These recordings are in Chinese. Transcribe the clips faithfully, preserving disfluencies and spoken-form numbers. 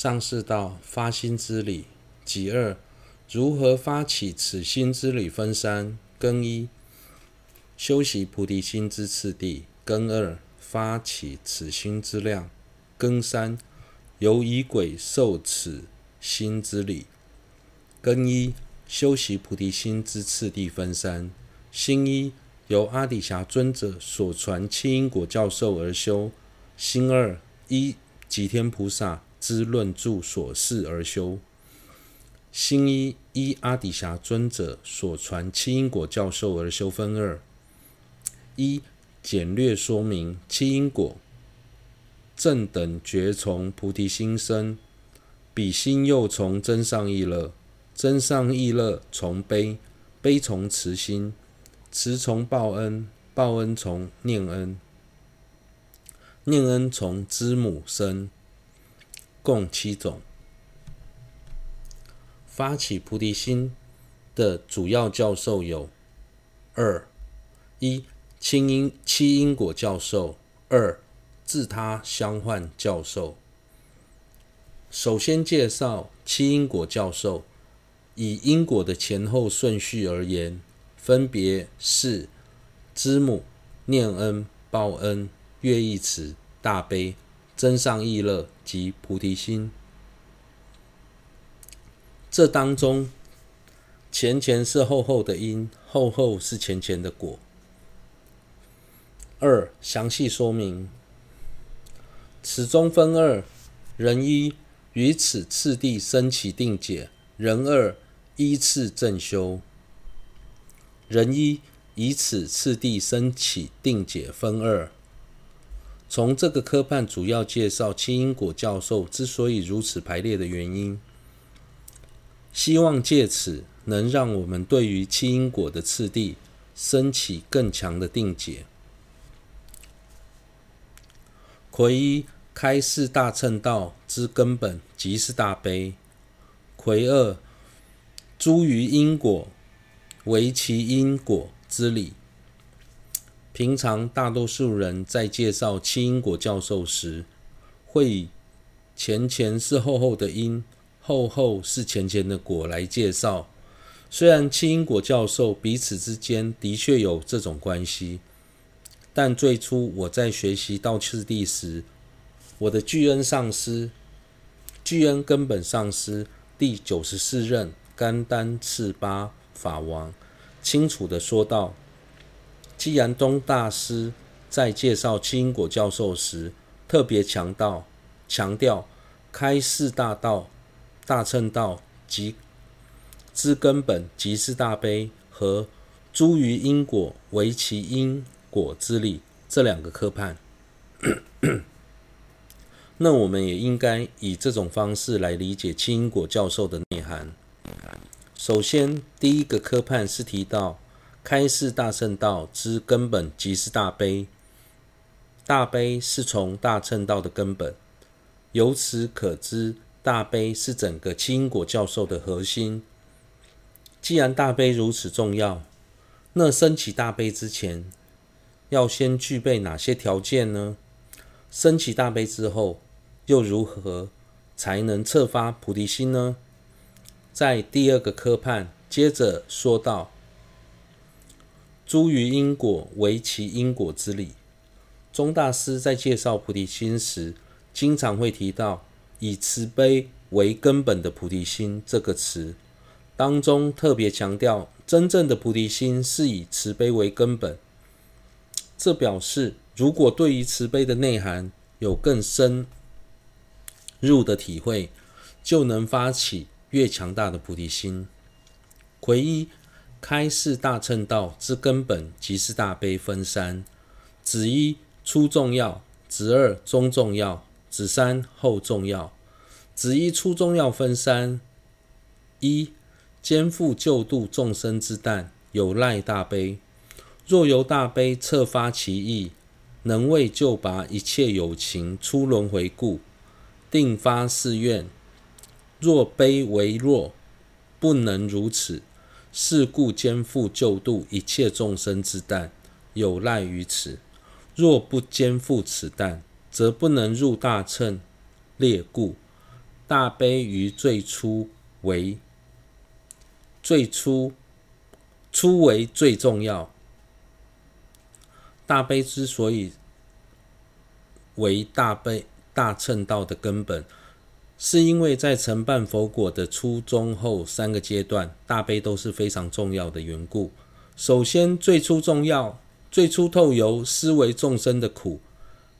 上士道发心之理，即二，如何发起此心之理分三，庚一，修习菩提心之次第，庚二，发起此心之量，庚三，由仪轨受此心之理。庚一，修习菩提心之次第分三，心一，由阿底峡尊者所传七因果教授而修；心二，依寂天菩萨之论著所示而修；心一，依阿底峡尊者所传七因果教授而修。分二：一、简略说明七因果正等觉从菩提心生，彼心又从真上意乐，真上意乐从悲，悲从慈心，慈从报恩，报恩从念恩，念恩从知母生，共七种。发起菩提心的主要教授有：二、一、七因果教授；二、自他相换教授。首先介绍七因果教授，以因果的前后顺序而言，分别是知母、念恩、报恩、乐意慈、大悲、真上意乐及菩提心。这当中，前前是后后的因，后后是前前的果。二、详细说明此中分二：人一，于此次第生起定解；人二，依次正修。人一，以此次第生起定解分二。从这个科判主要介绍七因果教授之所以如此排列的原因，希望借此能让我们对于七因果的次第生起更强的定解。癸一，开示大乘道之根本即是大悲。癸二，诸于因果为其因果之理。平常大多数人在介绍七因果教授时，会以前前是后后的因，后后是前前的果来介绍。虽然七因果教授彼此之间的确有这种关系，但最初我在学习道次第时，我的巨恩上师巨恩根本上师第九十四任甘丹赤巴法王清楚地说道，既然东大师在介绍七因果教授时特别强调强调开示大道大乘道即之根本即是大悲和诸于因果为其因果之理这两个科判那我们也应该以这种方式来理解七因果教授的内涵。首先，第一个科判是提到开示大乘道之根本即是大悲，大悲是从大乘道的根本。由此可知，大悲是整个七因果教授的核心。既然大悲如此重要，那升起大悲之前，要先具备哪些条件呢？升起大悲之后，又如何才能策发菩提心呢？在第二个科判接着说到诸于因果为其因果之理。宗大师在介绍菩提心时，经常会提到以慈悲为根本的菩提心这个词，当中特别强调真正的菩提心是以慈悲为根本。这表示如果对于慈悲的内涵有更深入的体会，就能发起越强大的菩提心。癸一，开示大乘道之根本即是大悲分三：子一，初重要；子二，中重要；子三，后重要。子一初重要分三：一，肩负救度众生之担，有赖大悲。若由大悲策发其意，能为救拔一切有情出轮回故，定发誓愿。若悲为弱，不能如此，是故肩负救度一切众生之担，有赖于此。若不肩负此担，则不能入大乘列故，大悲于最初为最初，初为最重要。大悲之所以为大悲大乘道的根本，是因为在承办佛果的初中后三个阶段，大悲都是非常重要的缘故。首先最初重要，最初透由思维众生的苦，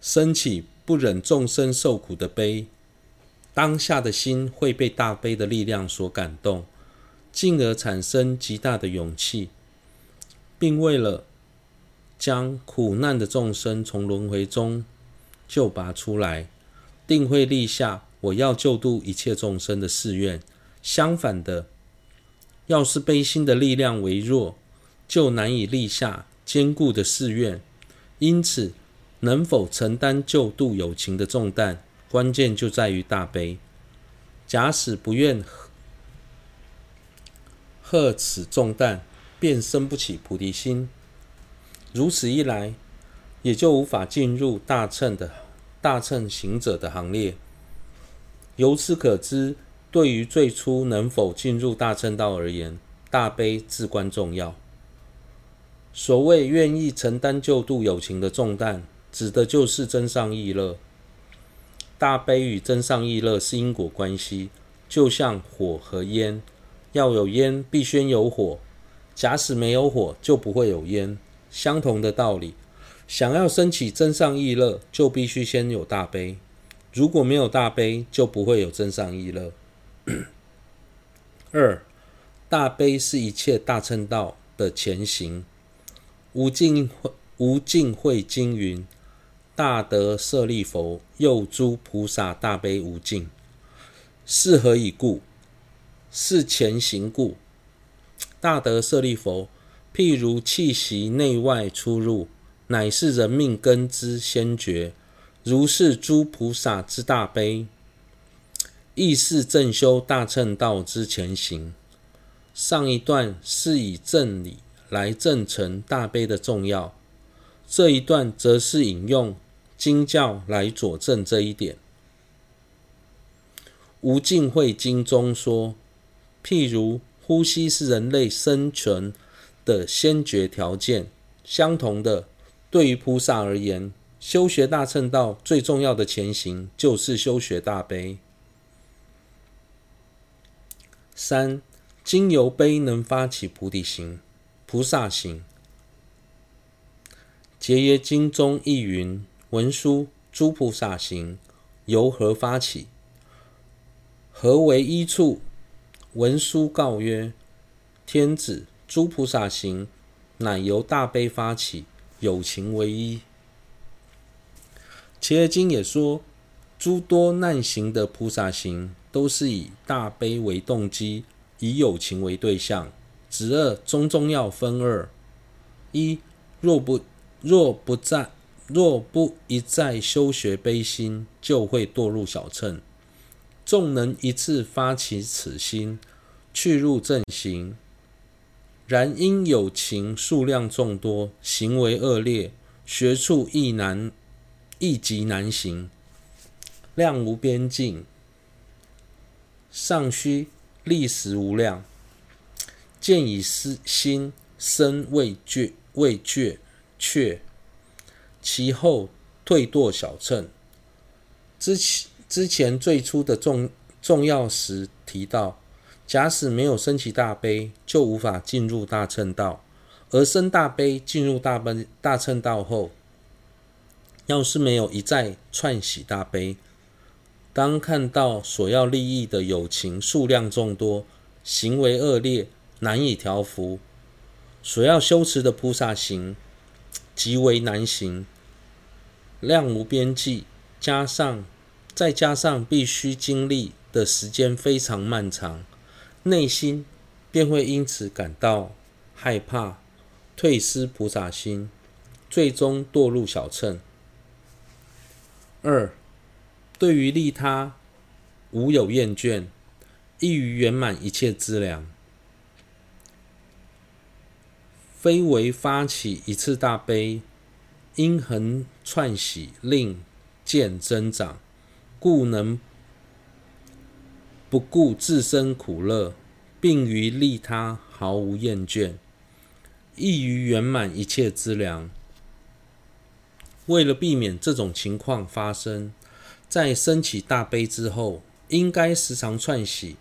升起不忍众生受苦的悲，当下的心会被大悲的力量所感动，进而产生极大的勇气，并为了将苦难的众生从轮回中救拔出来，定会立下我要救度一切众生的誓愿。相反的，要是悲心的力量微弱，就难以立下坚固的誓愿。因此，能否承担救度有情的重担，关键就在于大悲。假使不愿荷此重担，便生不起菩提心。如此一来，也就无法进入大乘的大乘行者的行列。由此可知，对于最初能否进入大乘道而言，大悲至关重要。所谓愿意承担救度有情的重担，指的就是增上意乐。大悲与增上意乐是因果关系，就像火和烟，要有烟必先有火，假使没有火就不会有烟。相同的道理，想要升起增上意乐，就必须先有大悲。如果没有大悲，就不会有增上意乐。二，大悲是一切大乘道的前行。无尽无尽慧经云：“大德舍利弗，又诸菩萨大悲无尽。”是何以故？是前行故。大德舍利弗，譬如气息内外出入，乃是人命根之先觉。如是诸菩萨之大悲，亦是正修大乘道之前行。上一段是以正理来证成大悲的重要，这一段则是引用经教来佐证这一点。无尽慧经中说，譬如呼吸是人类生存的先决条件。相同的，对于菩萨而言，修学大乘道最重要的前行就是修学大悲。三，经由悲能发起菩提行、菩萨行。结耶经中亦云：“文殊诸菩萨行由何发起？何为一处？”文殊告曰：“天子诸菩萨行乃由大悲发起，有情为一。”结耶经也说，诸多难行的菩萨行都是以大悲为动机，以有情为对象。止二中中要分二：一，若不若不在若不一再修学悲心，就会堕入小乘；纵能一次发起此心，去入正行，然因有情数量众多，行为恶劣，学处亦难。亦极难行，量无边尽，尚须历时无量。见以心生畏惧，畏惧却，其后退堕小乘。之之前最初的重重要时提到，假使没有升起大悲，就无法进入大乘道；而生大悲进入大悲大乘道后，要是没有一再串习大悲，当看到所要利益的有情数量众多，行为恶劣，难以调伏，所要修持的菩萨行极为难行，量无边际，加上再加上必须经历的时间非常漫长，内心便会因此感到害怕，退失菩萨心，最终堕入小乘。二，对于利他无有厌倦，易于圆满一切资粮。非为发起一次大悲，因恒串习令见增长，故能不顾自身苦乐，并于利他毫无厌倦，易于圆满一切资粮。为了避免这种情况发生，在升起大悲之后，应该时常串习，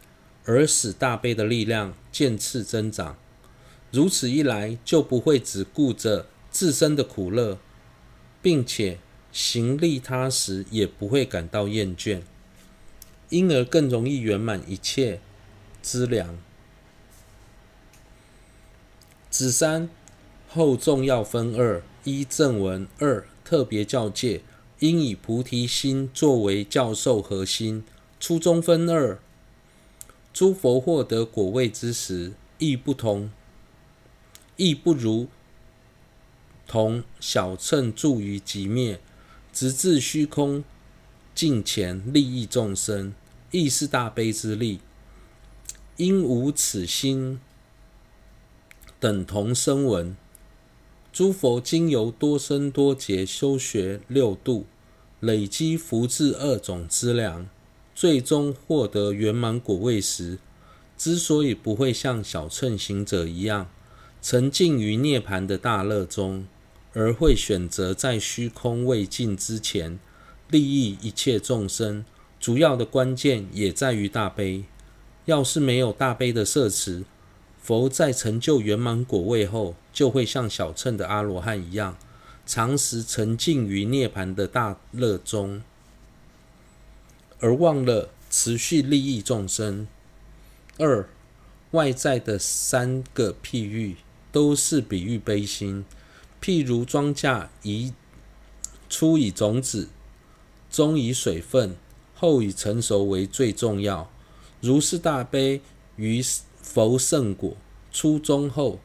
而使大悲的力量渐次增长。如此一来，就不会只顾着自身的苦乐，并且行利他时也不会感到厌倦，因而更容易圆满一切资粮。子三，后重要分二：一正文，二特别教戒，应以菩提心作为教授核心。初中分二，诸佛获得果位之时，亦不同，亦不如同小乘住于极灭，直至虚空境前利益众生，亦是大悲之力。因无此心，等同声闻。诸佛经由多生多劫修学六度，累积福至二种资粮，最终获得圆满果位时，之所以不会像小乘行者一样沉浸于涅槃的大乐中，而会选择在虚空未尽之前利益一切众生，主要的关键也在于大悲。要是没有大悲的摄持，佛在成就圆满果位后，就会像小乘的阿罗汉一样，常时沉浸于涅槃的大乐中，而忘了持续利益众生。二，外在的三个譬喻都是比喻悲心，譬如庄稼以初以种子，中以水分，后以成熟为最重要。如是大悲于佛圣果，初中后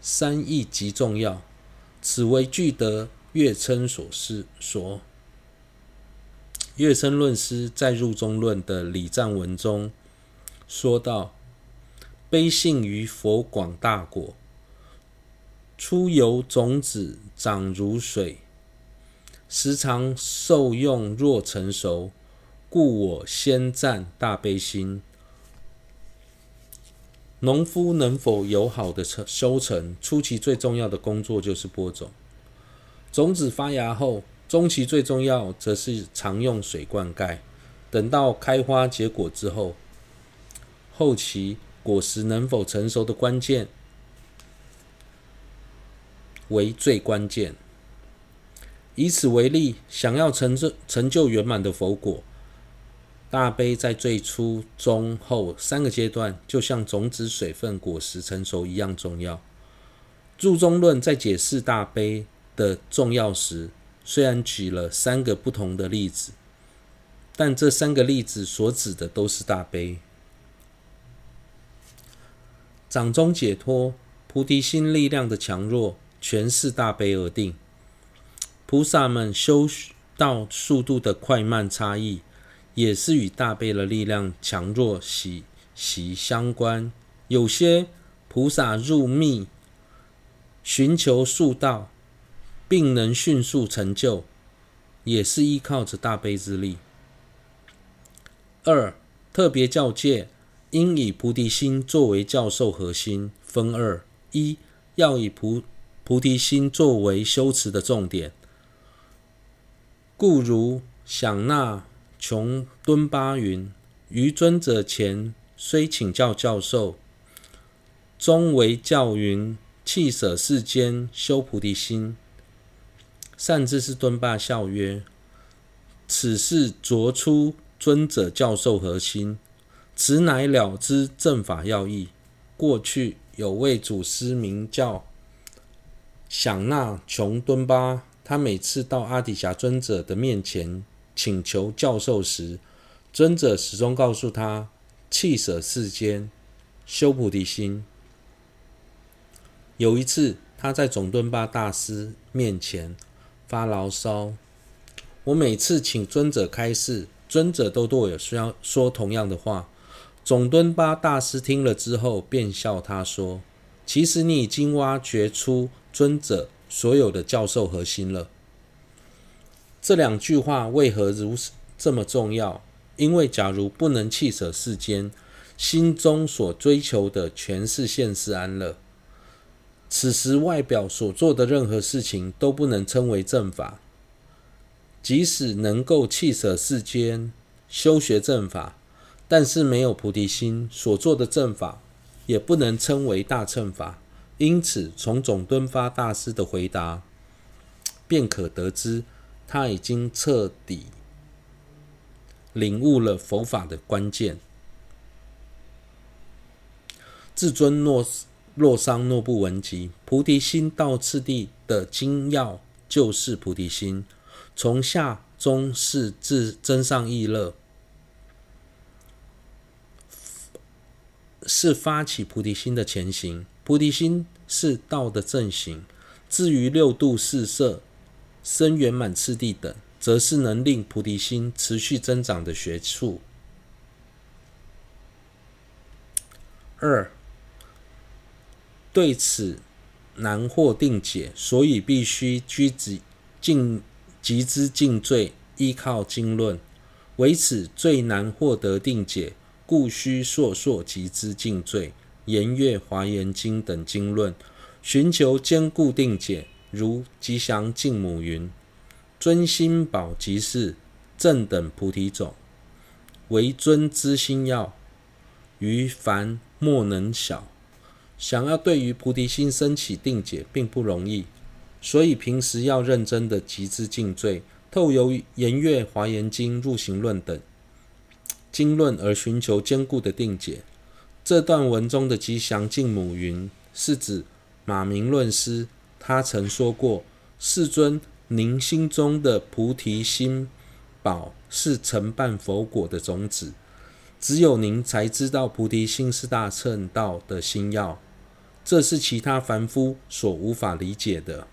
三亦极重要。此为具德月称所示说。月称论师在《入中论》的礼赞文中说道：悲信于佛广大果，初由种子长如水，时常受用若成熟，故我先赞大悲心。农夫能否有好的收成，初期最重要的工作就是播种。种子发芽后，中期最重要则是常用水灌溉。等到开花结果之后，后期果实能否成熟的关键为最关键。以此为例，想要成就成就圆满的佛果，大悲在最初、中、后三个阶段，就像种子、水分、果实成熟一样重要。入中论在解释大悲的重要时，虽然举了三个不同的例子，但这三个例子所指的都是大悲。掌中解脱，菩提心力量的强弱，全是大悲而定。菩萨们修道速度的快慢差异，也是与大悲的力量强弱息息相关。有些菩萨入密寻求速道，并能迅速成就，也是依靠着大悲之力。二，特别教戒，应以菩提心作为教授核心。分二：一，要以 菩, 菩提心作为修持的重点，故如想那琼敦巴云：于尊者前虽请教教授，终为教云弃舍世间修菩提心。善知识敦巴笑曰：此是着出尊者教授核心，此乃了知正法要义。过去有位祖师名叫想那琼敦巴，他每次到阿底峡尊者的面前请求教授时，尊者始终告诉他弃舍世间修菩提心。有一次他在总敦巴大师面前发牢骚：我每次请尊者开示，尊者都对我说说同样的话。总敦巴大师听了之后便笑他说：其实你已经挖掘出尊者所有的教授核心了。这两句话为何如此这么重要？因为假如不能弃舍世间，心中所追求的全是现世安乐，此时外表所做的任何事情都不能称为正法。即使能够弃舍世间修学正法，但是没有菩提心，所做的正法也不能称为大乘法。因此从总敦发大师的回答便可得知，他已经彻底领悟了佛法的关键。至尊洛洛桑诺布文集，菩提心到次第的精要就是菩提心，从下中士至真上意乐，是发起菩提心的前行。菩提心是道的正行。至于六度四摄、生圆满次第等，则是能令菩提心持续增长的学处。二，对此难获定解，所以必须居止尽集资尽罪，依靠经论，为此最难获得定解，故需烁烁集资尽罪，研阅华严经等经论，寻求坚固定解。如吉祥敬母云：尊心宝即是正等菩提种，唯尊之心要，于凡莫能晓。想要对于菩提心升起定解并不容易，所以平时要认真的集资尽罪，透由研阅华严经、入行论等经论而寻求坚固的定解。这段文中的吉祥敬母云是指马明论师，他曾说过，世尊您心中的菩提心宝是承办佛果的种子，只有您才知道菩提心是大乘道的心要，这是其他凡夫所无法理解的。